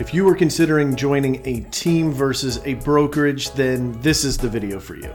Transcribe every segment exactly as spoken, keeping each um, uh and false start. If you are considering joining a team versus a brokerage, then this is the video for you.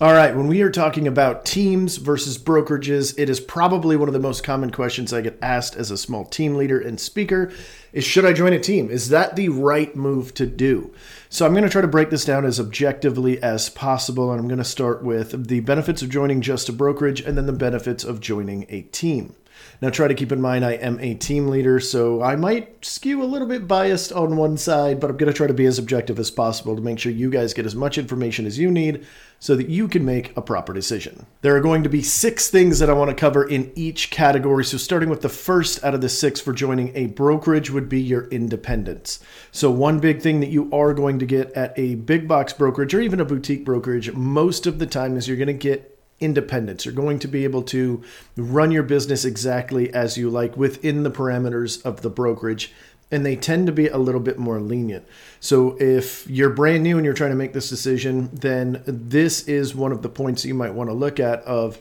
All right, when we are talking about teams versus brokerages, it is probably one of the most common questions I get asked as a small team leader and speaker is, should I join a team? Is that the right move to do? So I'm going to try to break this down as objectively as possible, and I'm going to start with the benefits of joining just a brokerage and then the benefits of joining a team. Now, try to keep in mind, I am a team leader, so I might skew a little bit biased on one side, but I'm going to try to be as objective as possible to make sure you guys get as much information as you need so that you can make a proper decision. There are going to be six things that I want to cover in each category. So starting with the first out of the six for joining a brokerage would be your independence. So one big thing that you are going to get at a big box brokerage or even a boutique brokerage most of the time is you're going to get independence. You're going to be able to run your business exactly as you like within the parameters of the brokerage, and they tend to be a little bit more lenient. So if you're brand new and you're trying to make this decision, then this is one of the points that you might want to look at of,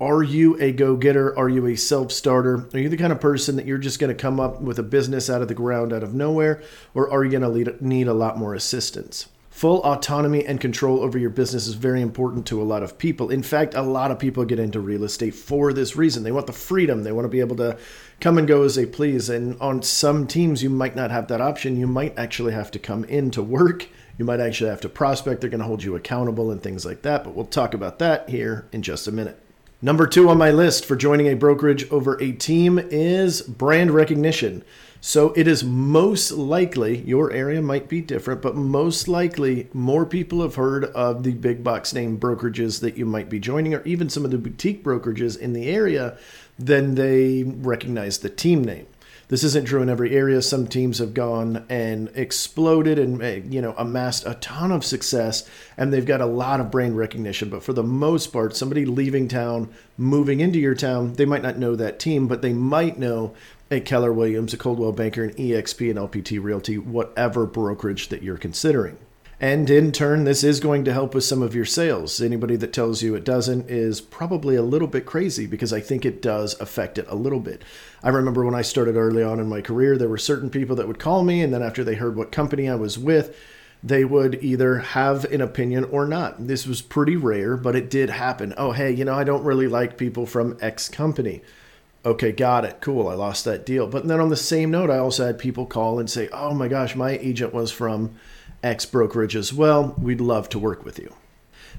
are you a go-getter? Are you a self-starter? Are you the kind of person that you're just going to come up with a business out of the ground, out of nowhere, or are you going to need a lot more assistance? Full autonomy and control over your business is very important to a lot of people. In fact, a lot of people get into real estate for this reason. They want the freedom. They want to be able to come and go as they please. And on some teams, you might not have that option. You might actually have to come in to work. You might actually have to prospect. They're going to hold you accountable and things like that. But we'll talk about that here in just a minute. Number two on my list for joining a brokerage over a team is brand recognition. So it is most likely, your area might be different, but most likely more people have heard of the big box name brokerages that you might be joining, or even some of the boutique brokerages in the area, than they recognize the team name. This isn't true in every area. Some teams have gone and exploded and, you know, amassed a ton of success, and they've got a lot of brand recognition. But for the most part, somebody leaving town, moving into your town, they might not know that team, but they might know a Keller Williams, a Coldwell Banker, an E X P, an L P T Realty, whatever brokerage that you're considering. And in turn, this is going to help with some of your sales. Anybody that tells you it doesn't is probably a little bit crazy, because I think it does affect it a little bit. I remember when I started early on in my career, there were certain people that would call me, and then after they heard what company I was with, they would either have an opinion or not. This was pretty rare, but it did happen. Oh, hey, you know, I don't really like people from X company. Okay, got it. Cool. I lost that deal. But then on the same note, I also had people call and say, oh my gosh, my agent was from X brokerage as well. We'd love to work with you.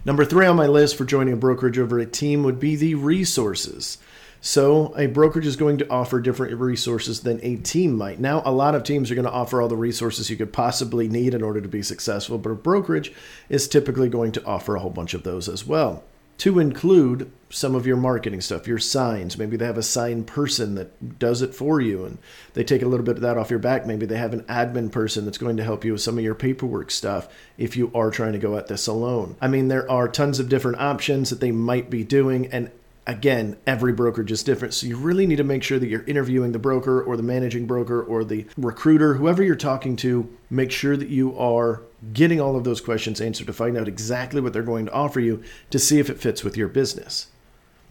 Number three on my list for joining a brokerage over a team would be the resources. So a brokerage is going to offer different resources than a team might. Now, a lot of teams are going to offer all the resources you could possibly need in order to be successful, but a brokerage is typically going to offer a whole bunch of those as well, to include some of your marketing stuff, your signs. Maybe they have a sign person that does it for you and they take a little bit of that off your back. Maybe they have an admin person that's going to help you with some of your paperwork stuff if you are trying to go at this alone. I mean, there are tons of different options that they might be doing. And again, every brokerage is different. So you really need to make sure that you're interviewing the broker or the managing broker or the recruiter, whoever you're talking to, make sure that you are getting all of those questions answered to find out exactly what they're going to offer you to see if it fits with your business.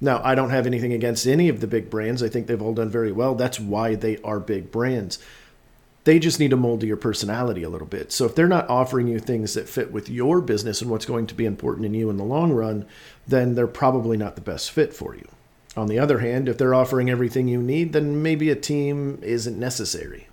Now, I don't have anything against any of the big brands. I think they've all done very well. That's why they are big brands. They just need to mold to your personality a little bit. So if they're not offering you things that fit with your business and what's going to be important in you in the long run, then they're probably not the best fit for you. On the other hand, if they're offering everything you need, then maybe a team isn't necessary.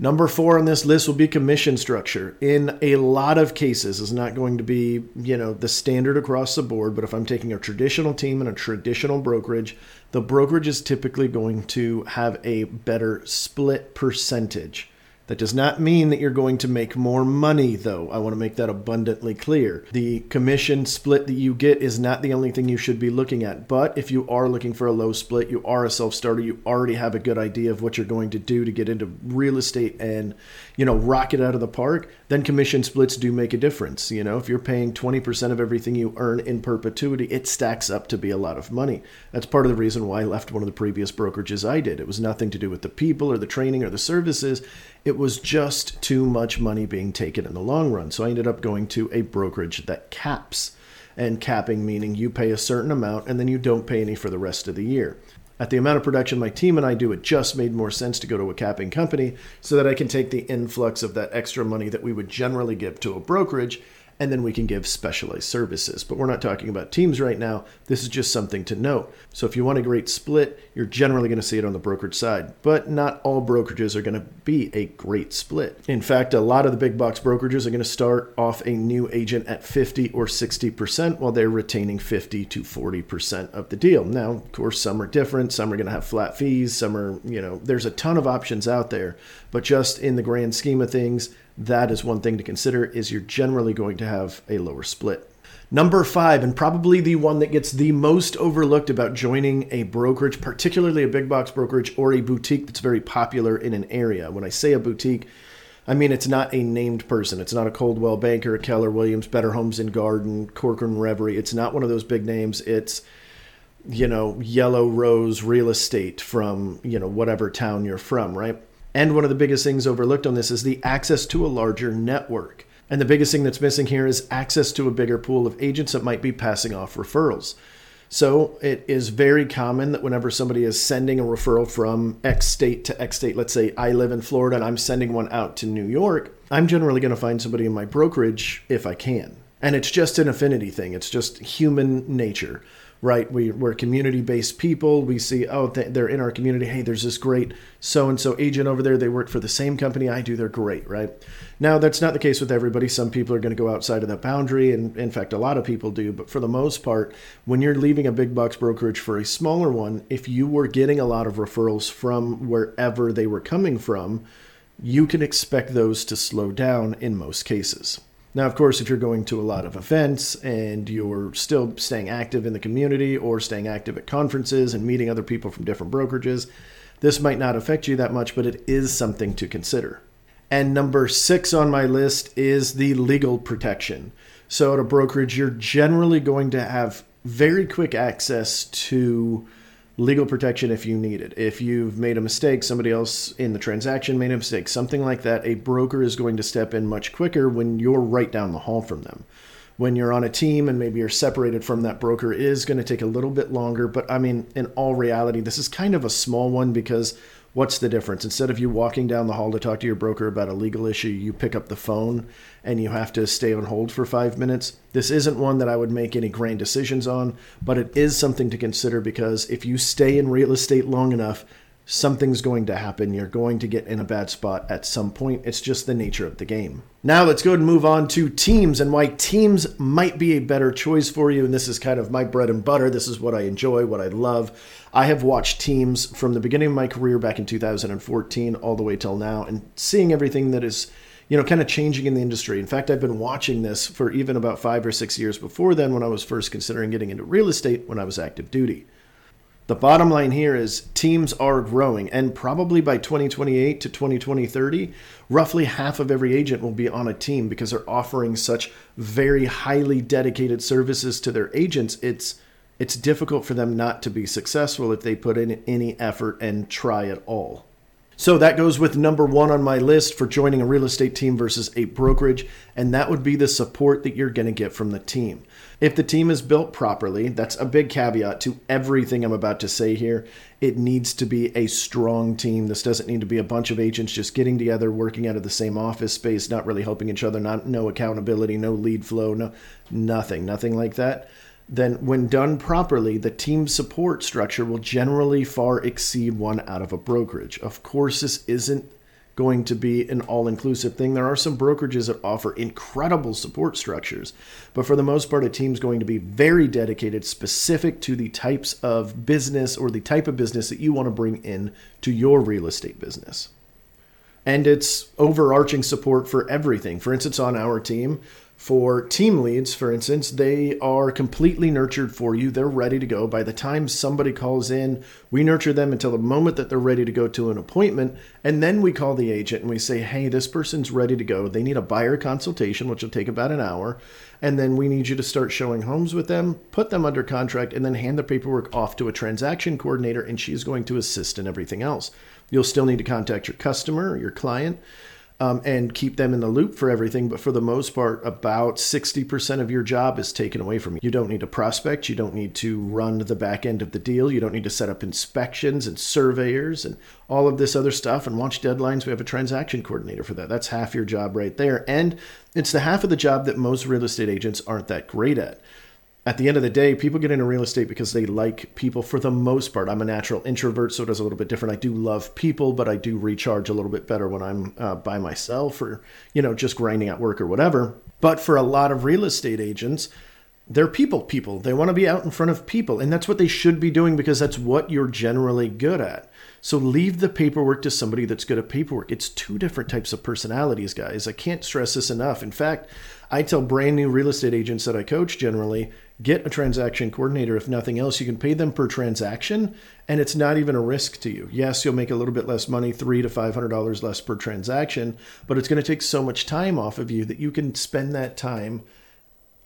Number four on this list will be commission structure. In a lot of cases, it's not going to be, you know, the standard across the board, but if I'm taking a traditional team and a traditional brokerage, the brokerage is typically going to have a better split percentage. That does not mean that you're going to make more money, though. I want to make that abundantly clear. The commission split that you get is not the only thing you should be looking at. But if you are looking for a low split, you are a self-starter, you already have a good idea of what you're going to do to get into real estate and, you know, rock it out of the park, then commission splits do make a difference. You know, if you're paying twenty percent of everything you earn in perpetuity, it stacks up to be a lot of money. That's part of the reason why I left one of the previous brokerages I did. It was nothing to do with the people or the training or the services. It It was just too much money being taken in the long run. So I ended up going to a brokerage that caps, and capping meaning you pay a certain amount and then you don't pay any for the rest of the year. At the amount of production my team and I do, it just made more sense to go to a capping company so that I can take the influx of that extra money that we would generally give to a brokerage, and then we can give specialized services. But we're not talking about teams right now. This is just something to note. So if you want a great split, you're generally going to see it on the brokerage side, but not all brokerages are going to be a great split. In fact, a lot of the big box brokerages are going to start off a new agent at fifty or sixty percent while they're retaining fifty to forty percent of the deal. Now, of course, some are different. Some are going to have flat fees. Some are, you know, there's a ton of options out there, but just in the grand scheme of things, that is one thing to consider, is you're generally going to have a lower split. Number five, and probably the one that gets the most overlooked about joining a brokerage, particularly a big box brokerage or a boutique that's very popular in an area. When I say a boutique, I mean it's not a named person. It's not a Coldwell Banker, a Keller Williams, Better Homes and Garden, Corcoran Reverie. It's not one of those big names. It's, you know, Yellow Rose Real Estate from, you know, whatever town you're from, right? And one of the biggest things overlooked on this is the access to a larger network. And the biggest thing that's missing here is access to a bigger pool of agents that might be passing off referrals. So it is very common that whenever somebody is sending a referral from X state to X state, let's say I live in Florida and I'm sending one out to New York, I'm generally going to find somebody in my brokerage if I can. And it's just an affinity thing. It's just human nature, right? We, we're community-based people. We see, oh, they're in our community. Hey, there's this great so-and-so agent over there. They work for the same company I do. They're great, right? Now, that's not the case with everybody. Some people are going to go outside of that boundary. And in fact, a lot of people do. But for the most part, when you're leaving a big box brokerage for a smaller one, if you were getting a lot of referrals from wherever they were coming from, you can expect those to slow down in most cases. Now, of course, if you're going to a lot of events and you're still staying active in the community or staying active at conferences and meeting other people from different brokerages, this might not affect you that much, but it is something to consider. And number six on my list is the legal protection. So at a brokerage, you're generally going to have very quick access to legal protection if you need it. If you've made a mistake, somebody else in the transaction made a mistake, something like that, a broker is going to step in much quicker when you're right down the hall from them. When you're on a team and maybe you're separated from that broker, it is going to take a little bit longer. But I mean, in all reality, this is kind of a small one, because what's the difference? Instead of you walking down the hall to talk to your broker about a legal issue, you pick up the phone and you have to stay on hold for five minutes. This isn't one that I would make any grand decisions on, but it is something to consider, because if you stay in real estate long enough, something's going to happen. You're going to get in a bad spot at some point. It's just the nature of the game. Now let's go and move on to teams and why teams might be a better choice for you. And this is kind of my bread and butter. This is what I enjoy, what I love. I have watched teams from the beginning of my career back in two thousand fourteen all the way till now, and seeing everything that is, you know, kind of changing in the industry. In fact, I've been watching this for even about five or six years before then, when I was first considering getting into real estate when I was active duty. The bottom line here is teams are growing, and probably by twenty twenty-eight to twenty twenty, thirty, roughly half of every agent will be on a team, because they're offering such very highly dedicated services to their agents. It's it's difficult for them not to be successful if they put in any effort and try at all. So that goes with number one on my list for joining a real estate team versus a brokerage, and that would be the support that you're going to get from the team. If the team is built properly, that's a big caveat to everything I'm about to say here. It needs to be a strong team. This doesn't need to be a bunch of agents just getting together, working out of the same office space, not really helping each other, not no accountability, no lead flow, no nothing, nothing like that. Then when done properly, the team support structure will generally far exceed one out of a brokerage. Of course, this isn't going to be an all-inclusive thing. There are some brokerages that offer incredible support structures, but for the most part, a team's going to be very dedicated, specific to the types of business or the type of business that you want to bring in to your real estate business. And it's overarching support for everything. For instance, on our team, for team leads, for instance, they are completely nurtured for you. They're ready to go. By the time somebody calls in, we nurture them until the moment that they're ready to go to an appointment. And then we call the agent and we say, hey, this person's ready to go. They need a buyer consultation, which will take about an hour. And then we need you to start showing homes with them, put them under contract, and then hand the paperwork off to a transaction coordinator, and she's going to assist in everything else. You'll still need to contact your customer or your client. um, and keep them in the loop for everything. But for the most part, about sixty percent of your job is taken away from you. You don't need to prospect. You don't need to run the back end of the deal. You don't need to set up inspections and surveyors and all of this other stuff and launch deadlines. We have a transaction coordinator for that. That's half your job right there. And it's the half of the job that most real estate agents aren't that great at. At the end of the day, people get into real estate because they like people for the most part. I'm a natural introvert, so it is a little bit different. I do love people, but I do recharge a little bit better when I'm uh, by myself or, you know, just grinding at work or whatever. But for a lot of real estate agents, they're people people. They want to be out in front of people, and that's what they should be doing because that's what you're generally good at. So leave the paperwork to somebody that's good at paperwork. It's two different types of personalities, guys. I can't stress this enough. In fact, I tell brand new real estate agents that I coach generally, get a transaction coordinator. If nothing else, you can pay them per transaction, and it's not even a risk to you. Yes, you'll make a little bit less money, three to five hundred dollars less per transaction, but it's going to take so much time off of you that you can spend that time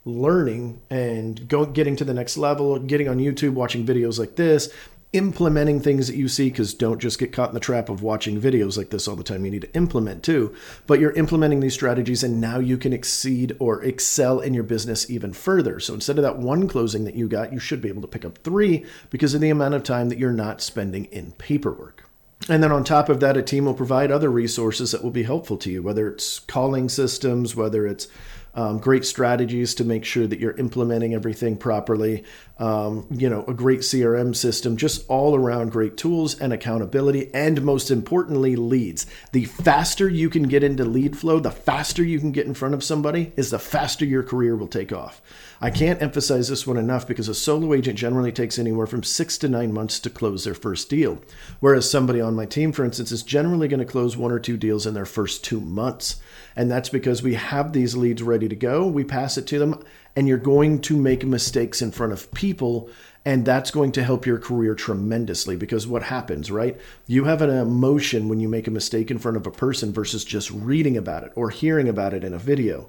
learning and go getting to the next level, getting on YouTube, watching videos like this, implementing things that you see, because don't just get caught in the trap of watching videos like this all the time. You need to implement too, but you're implementing these strategies and now you can exceed or excel in your business even further. So instead of that one closing that you got, you should be able to pick up three because of the amount of time that you're not spending in paperwork. And then on top of that, a team will provide other resources that will be helpful to you, whether it's calling systems, whether it's Um, great strategies to make sure that you're implementing everything properly. Um, you know, a great C R M system, just all around great tools and accountability. And most importantly, leads. The faster you can get into lead flow, the faster you can get in front of somebody is the faster your career will take off. I can't emphasize this one enough because a solo agent generally takes anywhere from six to nine months to close their first deal. Whereas somebody on my team, for instance, is generally going to close one or two deals in their first two months. And that's because we have these leads ready to go. We pass it to them, and you're going to make mistakes in front of people. And that's going to help your career tremendously because what happens, right? You have an emotion when you make a mistake in front of a person versus just reading about it or hearing about it in a video.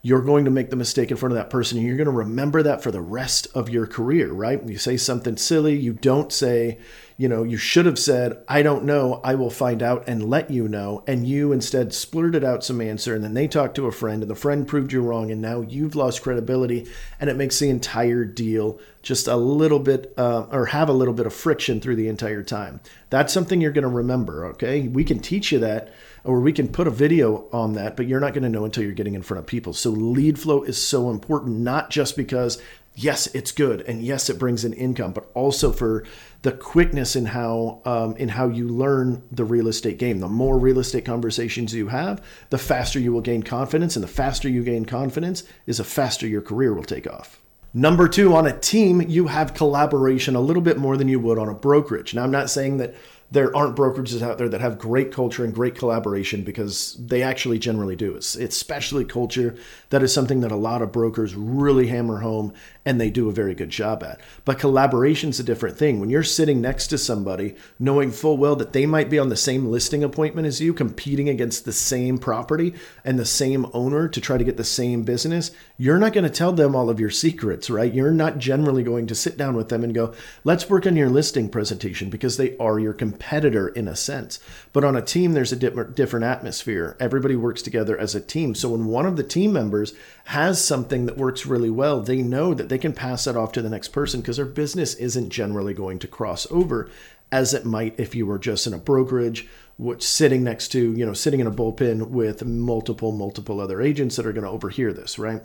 You're going to make the mistake in front of that person, and you're going to remember that for the rest of your career, right? You say something silly, you don't say, you know, you should have said, I don't know, I will find out and let you know. And you instead splurted out some answer, and then they talked to a friend, and the friend proved you wrong, and now you've lost credibility, and it makes the entire deal just a little bit, uh, or have a little bit of friction through the entire time. That's something you're going to remember, okay? We can teach you that, or we can put a video on that, but you're not going to know until you're getting in front of people. So lead flow is so important, not just because, yes, it's good, and yes, it brings in income, but also for the quickness in how um, in how you learn the real estate game. The more real estate conversations you have, the faster you will gain confidence, and the faster you gain confidence is the faster your career will take off. Number two, on a team, you have collaboration a little bit more than you would on a brokerage. Now, I'm not saying that there aren't brokerages out there that have great culture and great collaboration, because they actually generally do. It's especially culture. That is something that a lot of brokers really hammer home, and they do a very good job at. But collaboration is a different thing. When you're sitting next to somebody, knowing full well that they might be on the same listing appointment as you, competing against the same property and the same owner to try to get the same business, you're not going to tell them all of your secrets, right? You're not generally going to sit down with them and go, let's work on your listing presentation, because they are your competitor. competitor in a sense. But on a team, there's a different atmosphere. Everybody works together as a team. So when one of the team members has something that works really well, they know that they can pass that off to the next person because their business isn't generally going to cross over as it might if you were just in a brokerage, which sitting next to, you know, sitting in a bullpen with multiple, multiple other agents that are going to overhear this, right?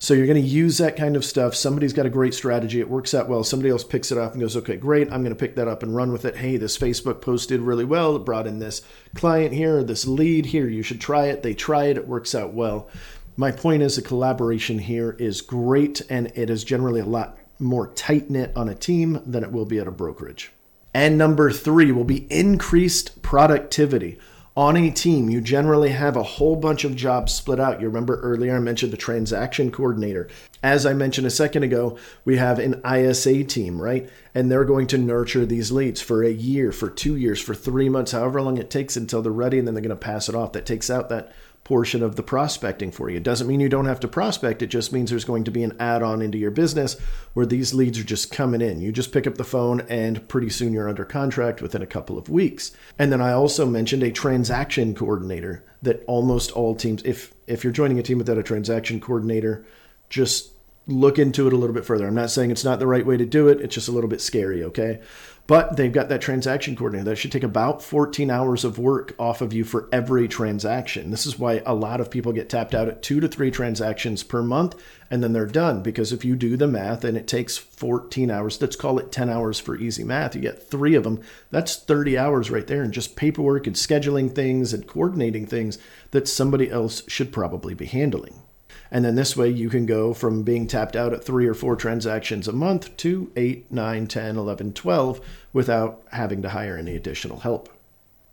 So you're going to use that kind of stuff. Somebody's got a great strategy. It works out well. Somebody else picks it up and goes, okay, great. I'm going to pick that up and run with it. Hey, this Facebook post did really well. It brought in this client here, or this lead here. You should try it. They try it. It works out well. My point is the collaboration here is great, and it is generally a lot more tight-knit on a team than it will be at a brokerage. And number three will be increased productivity. On a team, you generally have a whole bunch of jobs split out. You remember earlier I mentioned the transaction coordinator. As I mentioned a second ago, we have an I S A team, right? And they're going to nurture these leads for a year, for two years, for three months, however long it takes until they're ready, and then they're going to pass it off. That takes out that portion of the prospecting for you. It doesn't mean you don't have to prospect. It just means there's going to be an add-on into your business where these leads are just coming in. You just pick up the phone and pretty soon you're under contract within a couple of weeks. And then I also mentioned a transaction coordinator that almost all teams, if if you're joining a team without a transaction coordinator, just look into it a little bit further. I'm not saying it's not the right way to do it. It's just a little bit scary, okay? But they've got that transaction coordinator. That should take about fourteen hours of work off of you for every transaction. This is why a lot of people get tapped out at two to three transactions per month, and then they're done. Because if you do the math and it takes fourteen hours, let's call it ten hours for easy math, you get three of them. That's thirty hours right there, and just paperwork and scheduling things and coordinating things that somebody else should probably be handling. And then this way you can go from being tapped out at three or four transactions a month to eight, nine, ten, eleven, twelve without having to hire any additional help.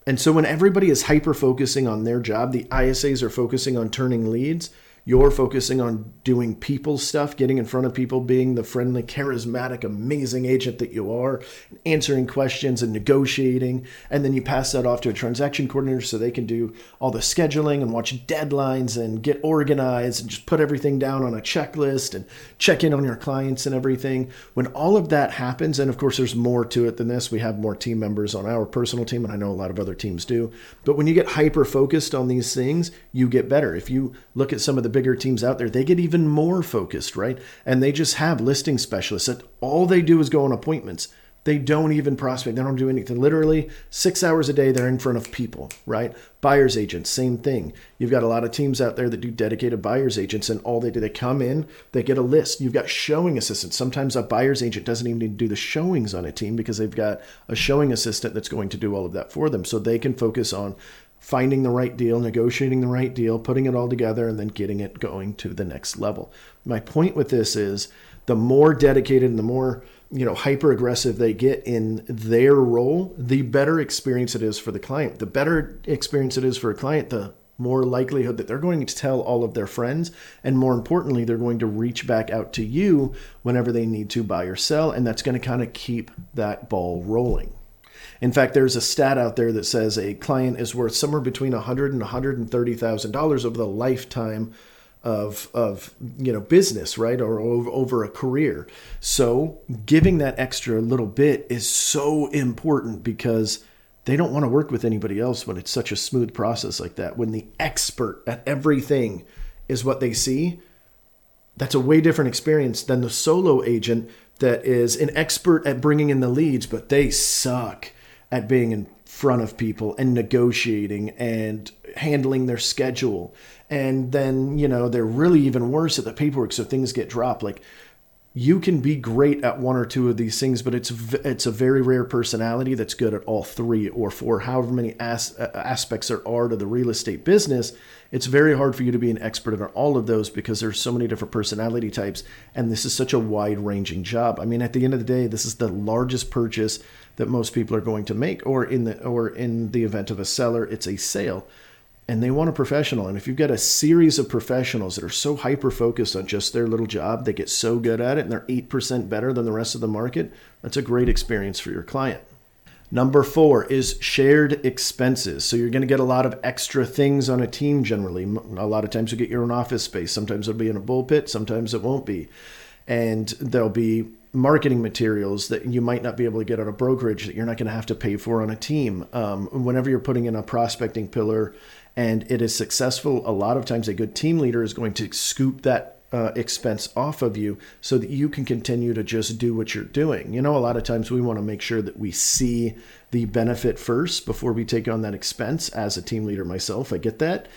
And so when everybody is hyper-focusing on their job, the I S As are focusing on turning leads, you're focusing on doing people stuff, getting in front of people, being the friendly, charismatic, amazing agent that you are, answering questions and negotiating. And then you pass that off to a transaction coordinator so they can do all the scheduling and watch deadlines and get organized and just put everything down on a checklist and check in on your clients and everything. When all of that happens, and of course there's more to it than this, we have more team members on our personal team, and I know a lot of other teams do. But when you get hyper-focused on these things, you get better. If you look at some of the bigger teams out there, they get even more focused, right? And they just have listing specialists that all they do is go on appointments. They don't even prospect. They don't do anything. Literally six hours a day, they're in front of people, right? Buyer's agents, same thing. You've got a lot of teams out there that do dedicated buyer's agents, and all they do, they come in, they get a list. You've got showing assistants. Sometimes a buyer's agent doesn't even need to do the showings on a team because they've got a showing assistant that's going to do all of that for them. So they can focus on finding the right deal, negotiating the right deal, putting it all together, and then getting it going to the next level. My point with this is the more dedicated and the more, you know, hyper aggressive they get in their role, the better experience it is for the client. The better experience it is for a client, the more likelihood that they're going to tell all of their friends. And more importantly, they're going to reach back out to you whenever they need to buy or sell. And that's going to kind of keep that ball rolling. In fact, there's a stat out there that says a client is worth somewhere between one hundred thousand dollars and one hundred thirty thousand dollars over the lifetime of, of you know, business, right? Or over, over a career. So giving that extra little bit is so important because they don't want to work with anybody else when it's such a smooth process like that. When the expert at everything is what they see, that's a way different experience than the solo agent that is an expert at bringing in the leads, but they suck at being in front of people and negotiating and handling their schedule. And then, you know, they're really even worse at the paperwork, so things get dropped. Like, you can be great at one or two of these things, but it's it's a very rare personality that's good at all three or four, however many as, aspects there are to the real estate business. It's very hard for you to be an expert in all of those because there's so many different personality types, and this is such a wide-ranging job. I mean, at the end of the day, this is the largest purchase that most people are going to make, or in the or in the event of a seller, it's a sale, and they want a professional. And if you've got a series of professionals that are so hyper-focused on just their little job, they get so good at it, and they're eight percent better than the rest of the market, that's a great experience for your client. Number four is shared expenses. So you're going to get a lot of extra things on a team generally. A lot of times you get your own office space. Sometimes it'll be in a bull pit. Sometimes it won't be. And there'll be marketing materials that you might not be able to get on a brokerage that you're not going to have to pay for on a team. Um, whenever you're putting in a prospecting pillar and it is successful, a lot of times a good team leader is going to scoop that Uh, expense off of you so that you can continue to just do what you're doing. You know, a lot of times we want to make sure that we see the benefit first before we take on that expense. As a team leader myself, I get that.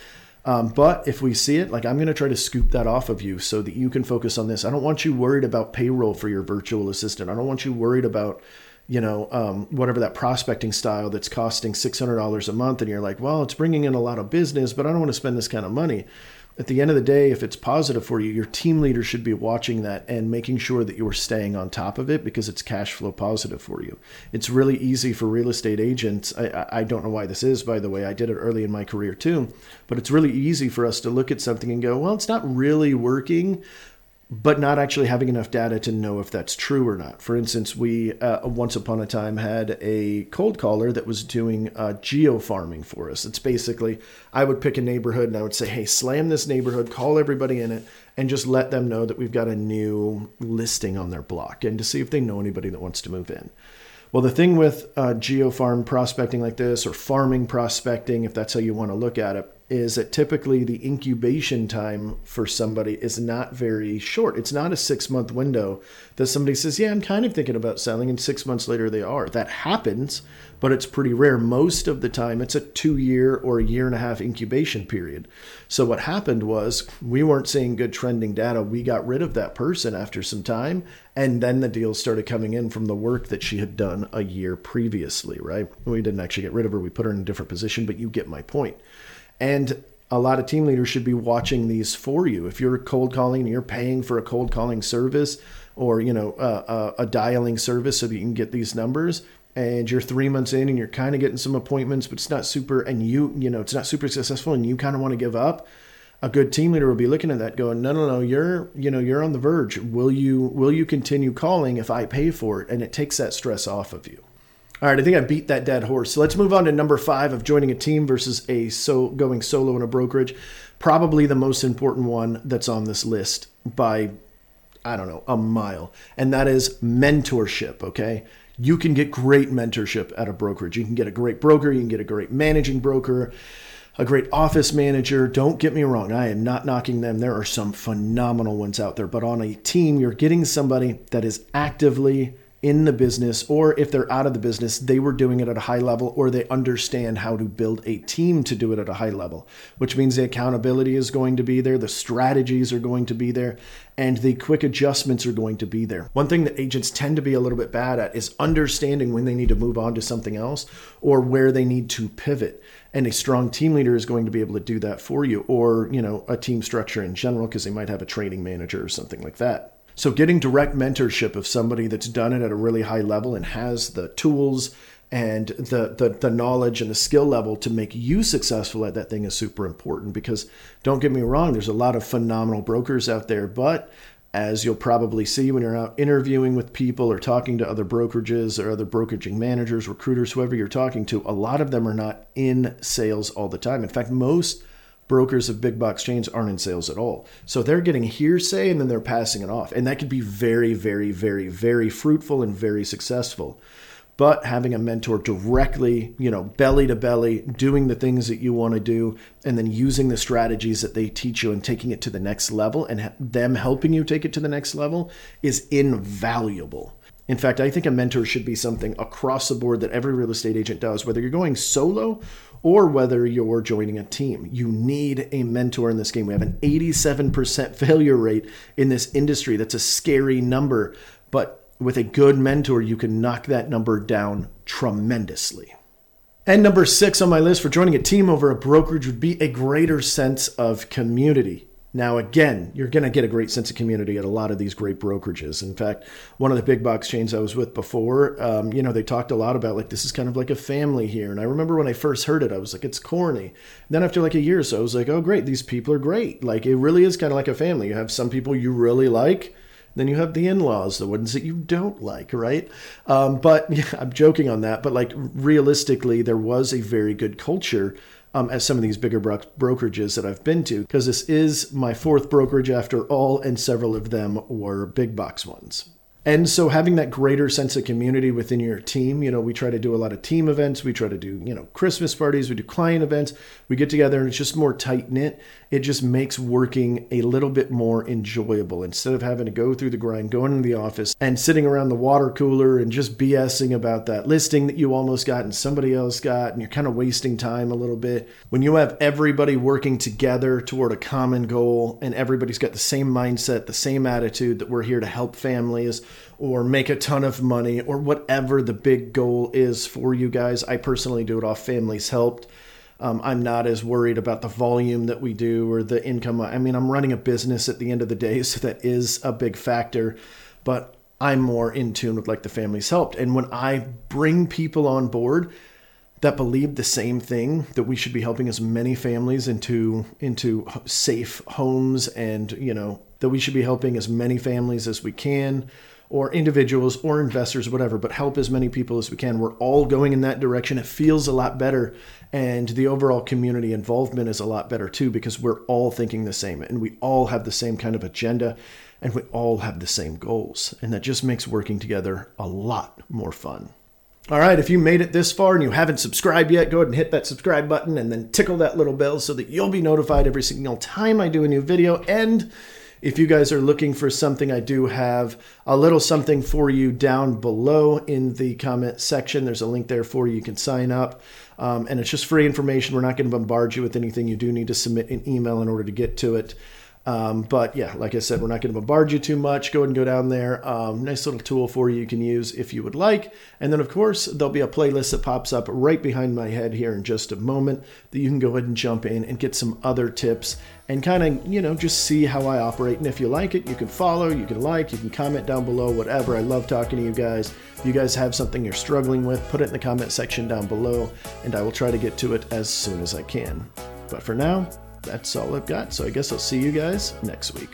Um, but if we see it, like, I'm going to try to scoop that off of you so that you can focus on this. I don't want you worried about payroll for your virtual assistant. I don't want you worried about, you know, um, whatever that prospecting style that's costing six hundred dollars a month. And you're like, well, it's bringing in a lot of business, but I don't want to spend this kind of money. At the end of the day, if it's positive for you, your team leader should be watching that and making sure that you're staying on top of it because it's cash flow positive for you. It's really easy for real estate agents. I, I don't know why this is, by the way. I did it early in my career too, but it's really easy for us to look at something and go, well, it's not really working, but not actually having enough data to know if that's true or not. For instance, we uh, once upon a time had a cold caller that was doing uh, geo-farming for us. It's basically, I would pick a neighborhood and I would say, hey, slam this neighborhood, call everybody in it, and just let them know that we've got a new listing on their block and to see if they know anybody that wants to move in. Well, the thing with uh, geo-farm prospecting like this, or farming prospecting, if that's how you want to look at it, is that typically the incubation time for somebody is not very short. It's not a six-month window that somebody says, yeah, I'm kind of thinking about selling, and six months later they are. That happens, but it's pretty rare. Most of the time, it's a two-year or a year-and-a-half incubation period. So what happened was we weren't seeing good trending data. We got rid of that person after some time, and then the deals started coming in from the work that she had done a year previously, right? We didn't actually get rid of her. We put her in a different position, but you get my point. And a lot of team leaders should be watching these for you. If you're cold calling and you're paying for a cold calling service or, you know, uh, a, a dialing service so that you can get these numbers, and you're three months in and you're kind of getting some appointments, but it's not super, and you, you know, it's not super successful and you kind of want to give up, a good team leader will be looking at that going, no, no, no, you're, you know, you're on the verge. Will you, will you continue calling if I pay for it? And it takes that stress off of you. All right, I think I beat that dead horse. So let's move on to number five of joining a team versus a so going solo in a brokerage. Probably the most important one that's on this list by, I don't know, a mile. And that is mentorship, okay? You can get great mentorship at a brokerage. You can get a great broker. You can get a great managing broker, a great office manager. Don't get me wrong. I am not knocking them. There are some phenomenal ones out there. But on a team, you're getting somebody that is actively in the business, or if they're out of the business, they were doing it at a high level, or they understand how to build a team to do it at a high level, which means the accountability is going to be there, the strategies are going to be there, and the quick adjustments are going to be there. One thing that agents tend to be a little bit bad at is understanding when they need to move on to something else or where they need to pivot. And a strong team leader is going to be able to do that for you, or, you know, a team structure in general, because they might have a training manager or something like that. So getting direct mentorship of somebody that's done it at a really high level and has the tools and the, the the knowledge and the skill level to make you successful at that thing is super important, because don't get me wrong, there's a lot of phenomenal brokers out there, but as you'll probably see when you're out interviewing with people or talking to other brokerages or other brokeraging managers, recruiters, whoever you're talking to, a lot of them are not in sales all the time. In fact, most brokers of big box chains aren't in sales at all. So they're getting hearsay and then they're passing it off. And that could be very, very, very, very fruitful and very successful. But having a mentor directly, you know, belly to belly, doing the things that you want to do, and then using the strategies that they teach you and taking it to the next level, and them helping you take it to the next level, is invaluable. In fact, I think a mentor should be something across the board that every real estate agent does, whether you're going solo or whether you're joining a team. You need a mentor in this game. We have an eighty-seven percent failure rate in this industry. That's a scary number, but with a good mentor, you can knock that number down tremendously. And number six on my list for joining a team over a brokerage would be a greater sense of community. Now, again, you're going to get a great sense of community at a lot of these great brokerages. In fact, one of the big box chains I was with before, um, you know, they talked a lot about like, this is kind of like a family here. And I remember when I first heard it, I was like, it's corny. And then after like a year or so, I was like, oh, great. These people are great. Like, it really is kind of like a family. You have some people you really like. Then you have the in-laws, the ones that you don't like, right? Um, but yeah, I'm joking on that. But like realistically, there was a very good culture Um, at some of these bigger bro- brokerages that I've been to, because this is my fourth brokerage after all, and several of them were big box ones. And so having that greater sense of community within your team, you know, we try to do a lot of team events. We try to do, you know, Christmas parties. We do client events. We get together and it's just more tight knit. It just makes working a little bit more enjoyable instead of having to go through the grind, going into the office and sitting around the water cooler and just BSing about that listing that you almost got and somebody else got, and you're kind of wasting time a little bit. When you have everybody working together toward a common goal and everybody's got the same mindset, the same attitude that we're here to help families or make a ton of money, or whatever the big goal is for you guys. I personally do it off families helped. Um, I'm not as worried about the volume that we do or the income. I mean, I'm running a business at the end of the day, so that is a big factor, but I'm more in tune with like the families helped. And when I bring people on board that believe the same thing, that we should be helping as many families into into safe homes and, you know, that we should be helping as many families as we can, or individuals or investors, whatever, but help as many people as we can. We're all going in that direction. It feels a lot better. And the overall community involvement is a lot better too, because we're all thinking the same and we all have the same kind of agenda and we all have the same goals. And that just makes working together a lot more fun. All right, if you made it this far and you haven't subscribed yet, go ahead and hit that subscribe button and then tickle that little bell so that you'll be notified every single time I do a new video. And if you guys are looking for something, I do have a little something for you down below in the comment section. There's a link there for you. You can sign up, um, and it's just free information. We're not going to bombard you with anything. You do need to submit an email in order to get to it. Um, but yeah, like I said, we're not going to bombard you too much. Go ahead and go down there. Um, nice little tool for you you can use if you would like. And then, of course, there'll be a playlist that pops up right behind my head here in just a moment that you can go ahead and jump in and get some other tips and kind of, you know, just see how I operate. And if you like it, you can follow, you can like, you can comment down below, whatever. I love talking to you guys. If you guys have something you're struggling with, put it in the comment section down below, and I will try to get to it as soon as I can. But for now, that's all I've got. So I guess I'll see you guys next week.